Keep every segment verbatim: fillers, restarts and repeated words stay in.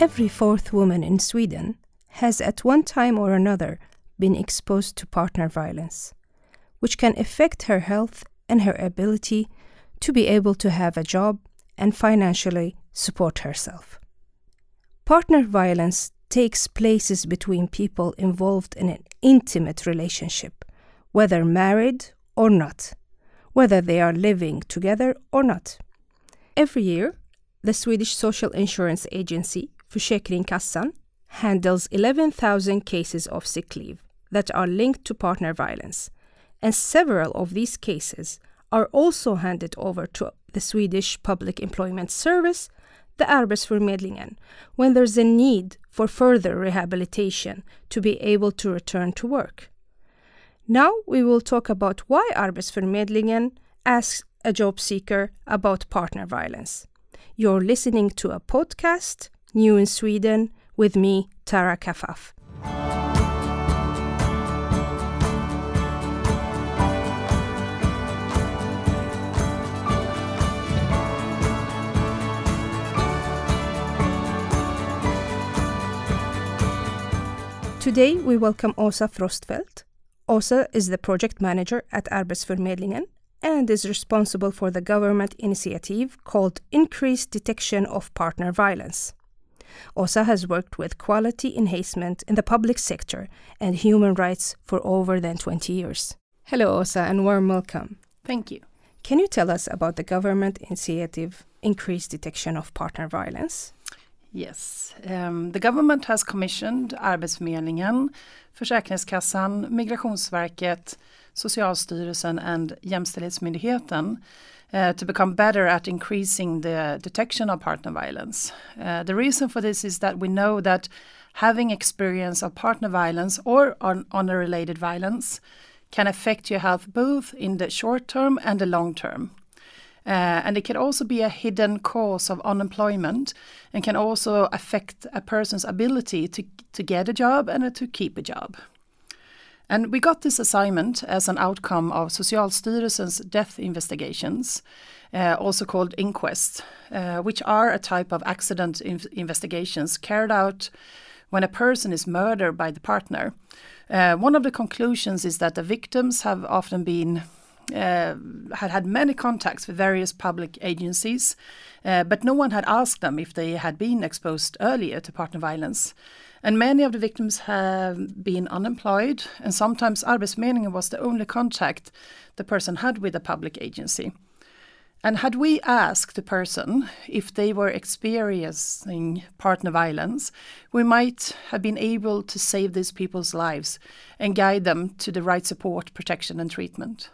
Every fourth woman in Sweden has at one time or another been exposed to partner violence, which can affect her health and her ability to be able to have a job and financially support herself. Partner violence takes place between people involved in an intimate relationship, whether married or not, whether they are living together or not. Every year, the Swedish Social Insurance Agency, Försäkringskassan, handles eleven thousand cases of sick leave that are linked to partner violence, and several of these cases are also handed over to the Swedish Public Employment Service, the Arbetsförmedlingen, when there's a need for further rehabilitation to be able to return to work. Now we will talk about why Arbetsförmedlingen asks a job seeker about partner violence. You're listening to a podcast, New in Sweden, with me, Tara Kafaf. Today, we welcome Åsa Frostfelt. Åsa is the project manager at Arbetsförmedlingen and is responsible for the government initiative called Increased Detection of Partner Violence. Åsa has worked with quality enhancement in the public sector and human rights for over than twenty years. Hello, Åsa, and warm welcome. Thank you. Can you tell us about the government initiative Increased Detection of Partner Violence? Yes, um, the government has commissioned Arbetsförmedlingen, Försäkringskassan, Migrationsverket, Socialstyrelsen and Jämställdhetsmyndigheten uh, to become better at increasing the detection of partner violence. Uh, the reason for this is that we know that having experience of partner violence or on honor-related violence can affect your health both in the short term and the long term. Uh, and it can also be a hidden cause of unemployment and can also affect a person's ability to, to get a job and to keep a job. And we got this assignment as an outcome of Socialstyrelsen's death investigations, uh, also called inquests, uh, which are a type of accident inv- investigations carried out when a person is murdered by the partner. Uh, one of the conclusions is that the victims have often been Uh, had had many contacts with various public agencies, uh, but no one had asked them if they had been exposed earlier to partner violence. And many of the victims have been unemployed, and sometimes Arbetsförmedlingen was the only contact the person had with a public agency. And had we asked the person if they were experiencing partner violence, we might have been able to save these people's lives and guide them to the right support, protection and treatment.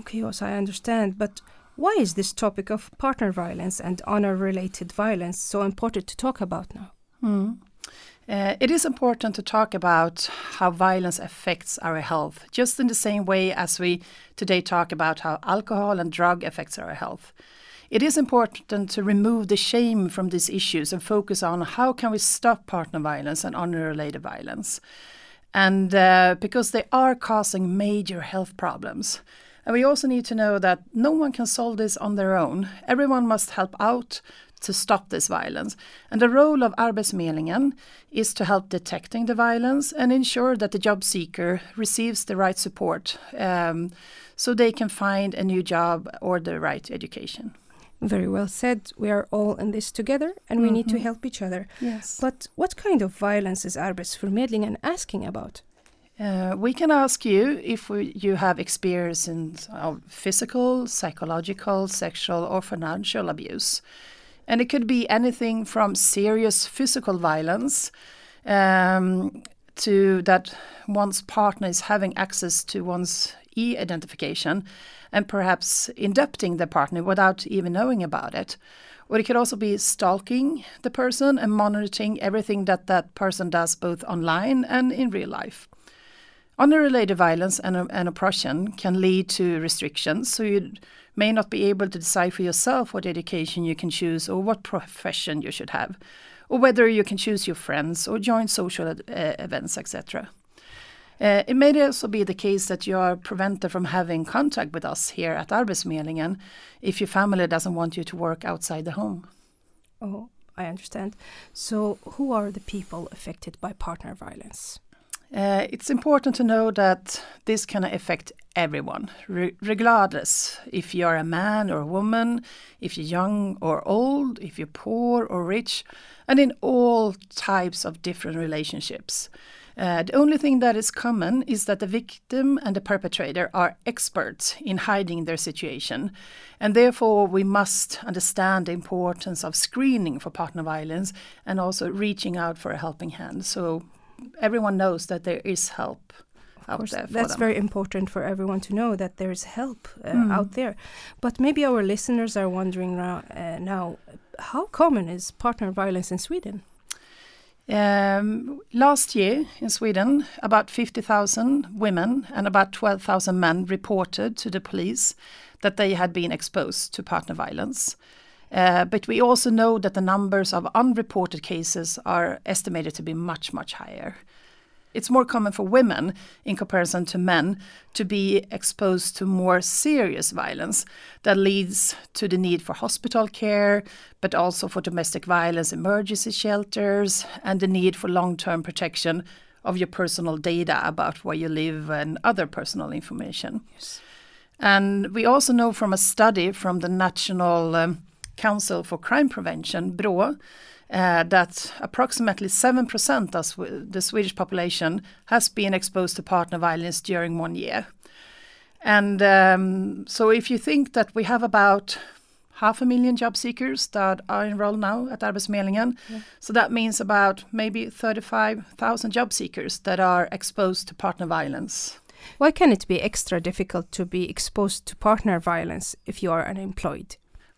Okay, Åsa, I understand, but why is this topic of partner violence and honor-related violence so important to talk about now? Mm. Uh, it is important to talk about how violence affects our health, just in the same way as we today talk about how alcohol and drug affects our health. It is important to remove the shame from these issues and focus on how can we stop partner violence and honor-related violence, and uh, because they are causing major health problems. And we also need to know that no one can solve this on their own. Everyone must help out to stop this violence. And the role of Arbetsförmedlingen is to help detecting the violence and ensure that the job seeker receives the right support um, so they can find a new job or the right education. Very well said. We are all in this together and we mm-hmm. need to help each other. Yes. But what kind of violence is Arbetsförmedlingen asking about? Uh, we can ask you if we, you have experience in uh, physical, psychological, sexual or financial abuse. And it could be anything from serious physical violence um, to that one's partner is having access to one's e-identification and perhaps inducting the partner without even knowing about it. Or it could also be stalking the person and monitoring everything that that person does both online and in real life. Honor-related violence and, and oppression can lead to restrictions, so you may not be able to decide for yourself what education you can choose or what profession you should have, or whether you can choose your friends or join social uh, events, et cetera. Uh, it may also be the case that you are prevented from having contact with us here at Arbetsförmedlingen if your family doesn't want you to work outside the home. Oh, I understand. So who are the people affected by partner violence? Uh, it's important to know that this can affect everyone, re- regardless if you're a man or a woman, if you're young or old, if you're poor or rich, and in all types of different relationships. Uh, the only thing that is common is that the victim and the perpetrator are experts in hiding their situation, and therefore we must understand the importance of screening for partner violence and also reaching out for a helping hand. So everyone knows that there is help out course, there for that's them. Very important for everyone to know that there is help uh, mm. out there. But maybe our listeners are wondering now, uh, now how common is partner violence in Sweden? Um, last year in Sweden, about fifty thousand women and about twelve thousand men reported to the police that they had been exposed to partner violence. Uh, but we also know that the numbers of unreported cases are estimated to be much, much higher. It's more common for women in comparison to men to be exposed to more serious violence that leads to the need for hospital care, but also for domestic violence emergency shelters and the need for long-term protection of your personal data about where you live and other personal information. Yes. And we also know from a study from the National um, Council for Crime Prevention, Brå, Uh, that approximately seven percent of sw- the Swedish population has been exposed to partner violence during one year. And um, so if you think that we have about half a million job seekers that are enrolled now at Arbetsförmedlingen, yeah. So that means about maybe thirty-five thousand job seekers that are exposed to partner violence. Why can it be extra difficult to be exposed to partner violence if you are unemployed?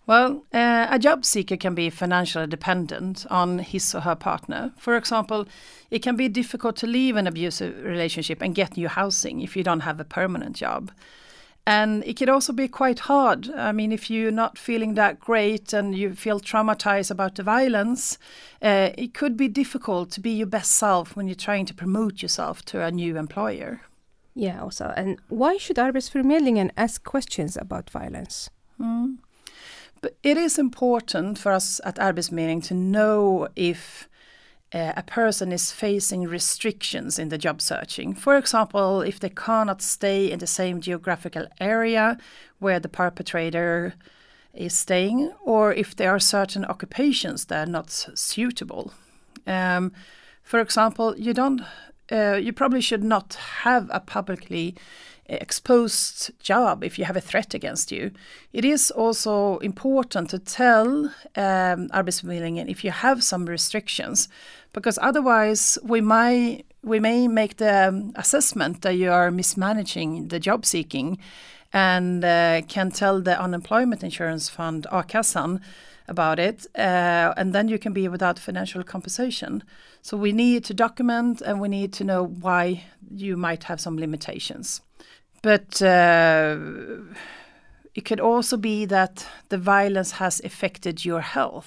Well, uh, a job seeker can be financially dependent on his or her partner. For example, it can be difficult to leave an abusive relationship and get new housing if you don't have a permanent job. And it can also be quite hard. I mean, if you're not feeling that great and you feel traumatized about the violence, uh, it could be difficult to be your best self when you're trying to promote yourself to a new employer. Yeah, also. And why should Arbetsförmedlingen ask questions about violence? Mm. But it is important for us at Arbetsförmedlingen to know if uh, a person is facing restrictions in the job searching. For example, if they cannot stay in the same geographical area where the perpetrator is staying, or if there are certain occupations that are not suitable. Um, for example, you don't, uh, you probably should not have a publicly exposed job if you have a threat against you. It is also important to tell um, Arbetsförmedlingen if you have some restrictions, because otherwise we may, we may make the um, assessment that you are mismanaging the job seeking and uh, can tell the unemployment insurance fund, A-kassan, about it, uh, and then you can be without financial compensation. So we need to document and we need to know why you might have some limitations. But uh, it could also be that the violence has affected your health,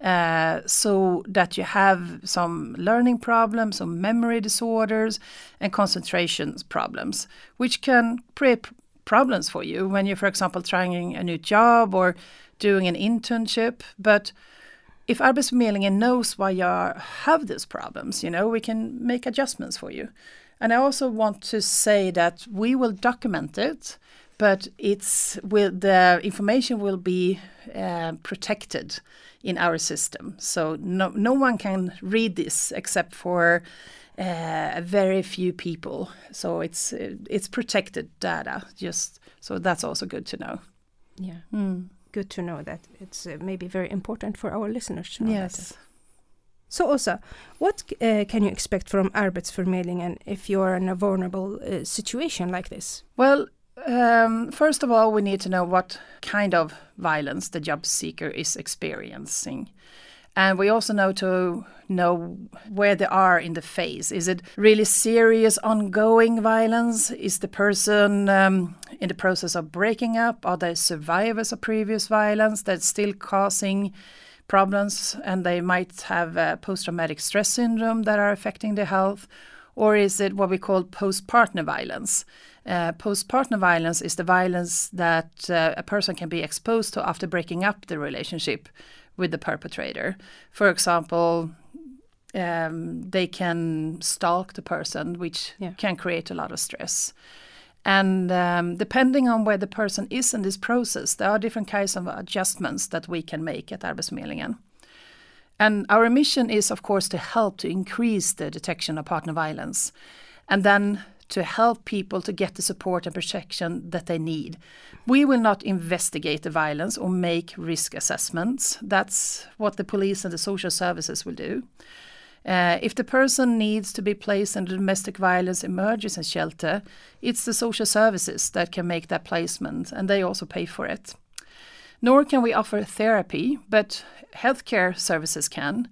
uh, so that you have some learning problems, some memory disorders and concentration problems, which can create problems for you when you're, for example, trying a new job or doing an internship. But if Arbetsförmedlingen knows why you are, have these problems, you know, we can make adjustments for you. And I also want to say that we will document it, but it's will the information will be uh, protected in our system. So no no one can read this except for uh, very few people. So it's it's protected data. Just so that's also good to know. Yeah, mm. Good to know that. It's uh, maybe very important for our listeners to know yes. that. Yes. So Åsa, what uh, can you expect from Arbetsförmedlingen if you are in a vulnerable uh, situation like this? Well, um, first of all, we need to know what kind of violence the job seeker is experiencing. And we also know to know where they are in the phase. Is it really serious, ongoing violence? Is the person um, in the process of breaking up? Are they survivors of previous violence that's still causing problems, and they might have uh, post-traumatic stress syndrome that are affecting their health? Or is it what we call post-partner violence? Uh, post-partner violence is the violence that uh, a person can be exposed to after breaking up the relationship with the perpetrator. For example, um, they can stalk the person, which yeah. can create a lot of stress. And um, depending on where the person is in this process, there are different kinds of adjustments that we can make at Arbetsförmedlingen. And our mission is, of course, to help to increase the detection of partner violence, and then to help people to get the support and protection that they need. We will not investigate the violence or make risk assessments. That's what the police and the social services will do. Uh, if the person needs to be placed in a domestic violence emergency shelter, it's the social services that can make that placement, and they also pay for it. Nor can we offer therapy, but healthcare services can.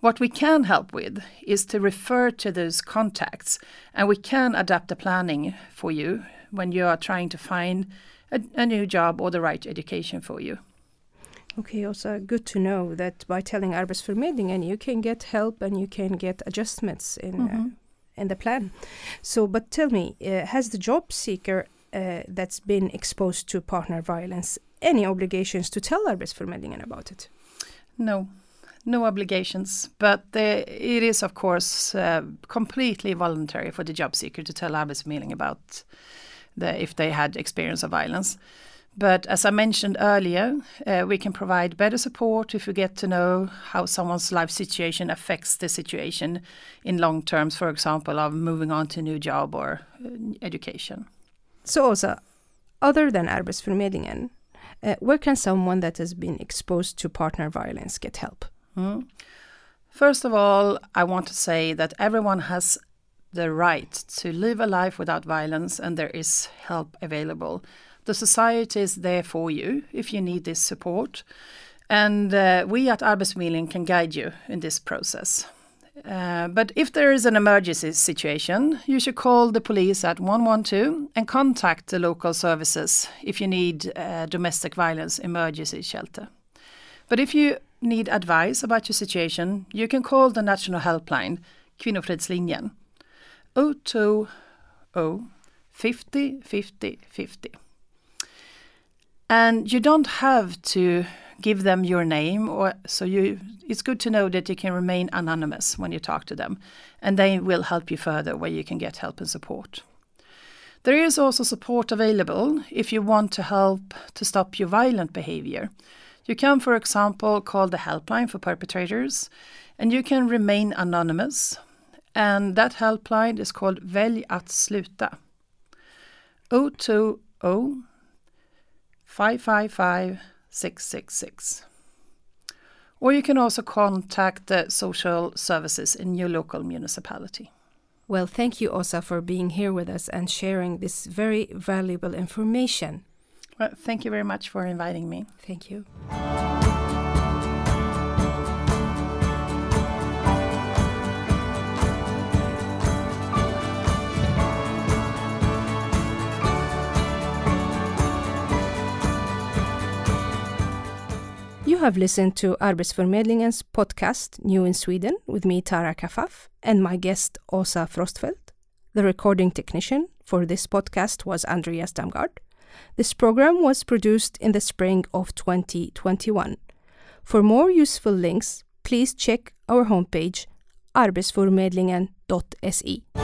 What we can help with is to refer to those contacts, and we can adapt the planning for you when you are trying to find a, a new job or the right education for you. Okay, also good to know that by telling Arbetsförmedlingen, you can get help and you can get adjustments in, mm-hmm. uh, in the plan. So, but tell me, uh, has the job seeker uh, that's been exposed to partner violence any obligations to tell Arbetsförmedlingen about it? No, no obligations. But the, it is, of course, uh, completely voluntary for the job seeker to tell Arbetsförmedlingen about the, if they had experience of violence. But as I mentioned earlier, uh, we can provide better support if we get to know how someone's life situation affects the situation in long terms, for example, of moving on to a new job or uh, education. So, Åsa, other than Arbetsförmedlingen, Uh, where can someone that has been exposed to partner violence get help? Mm. First of all, I want to say that everyone has the right to live a life without violence, and there is help available. The society is there for you if you need this support. And uh, we at Arbetsförmedlingen can guide you in this process. Uh, but if there is an emergency situation, you should call the police at one one two and contact the local services if you need a domestic violence emergency shelter. But if you need advice about your situation, you can call the national helpline, Kvinnofredslinjen, oh two oh, fifty, fifty, fifty. And you don't have to give them your name, or so you. It's good to know that you can remain anonymous when you talk to them, and they will help you further where you can get help and support. There is also support available if you want to help to stop your violent behavior. You can, for example, call the helpline for perpetrators, and you can remain anonymous. And that helpline is called Välj att sluta. oh two oh, five five five, six six six. Or you can also contact the social services in your local municipality. Well, thank you, Åsa, for being here with us and sharing this very valuable information. Well, thank you very much for inviting me. Thank you. You have listened to Arbetsförmedlingen's podcast, New in Sweden, with me, Tara Kafaf, and my guest, Åsa Frostfelt. The recording technician for this podcast was Andreas Damgaard. This program was produced in the spring of twenty twenty-one. For more useful links, please check our homepage, arbetsförmedlingen dot s e.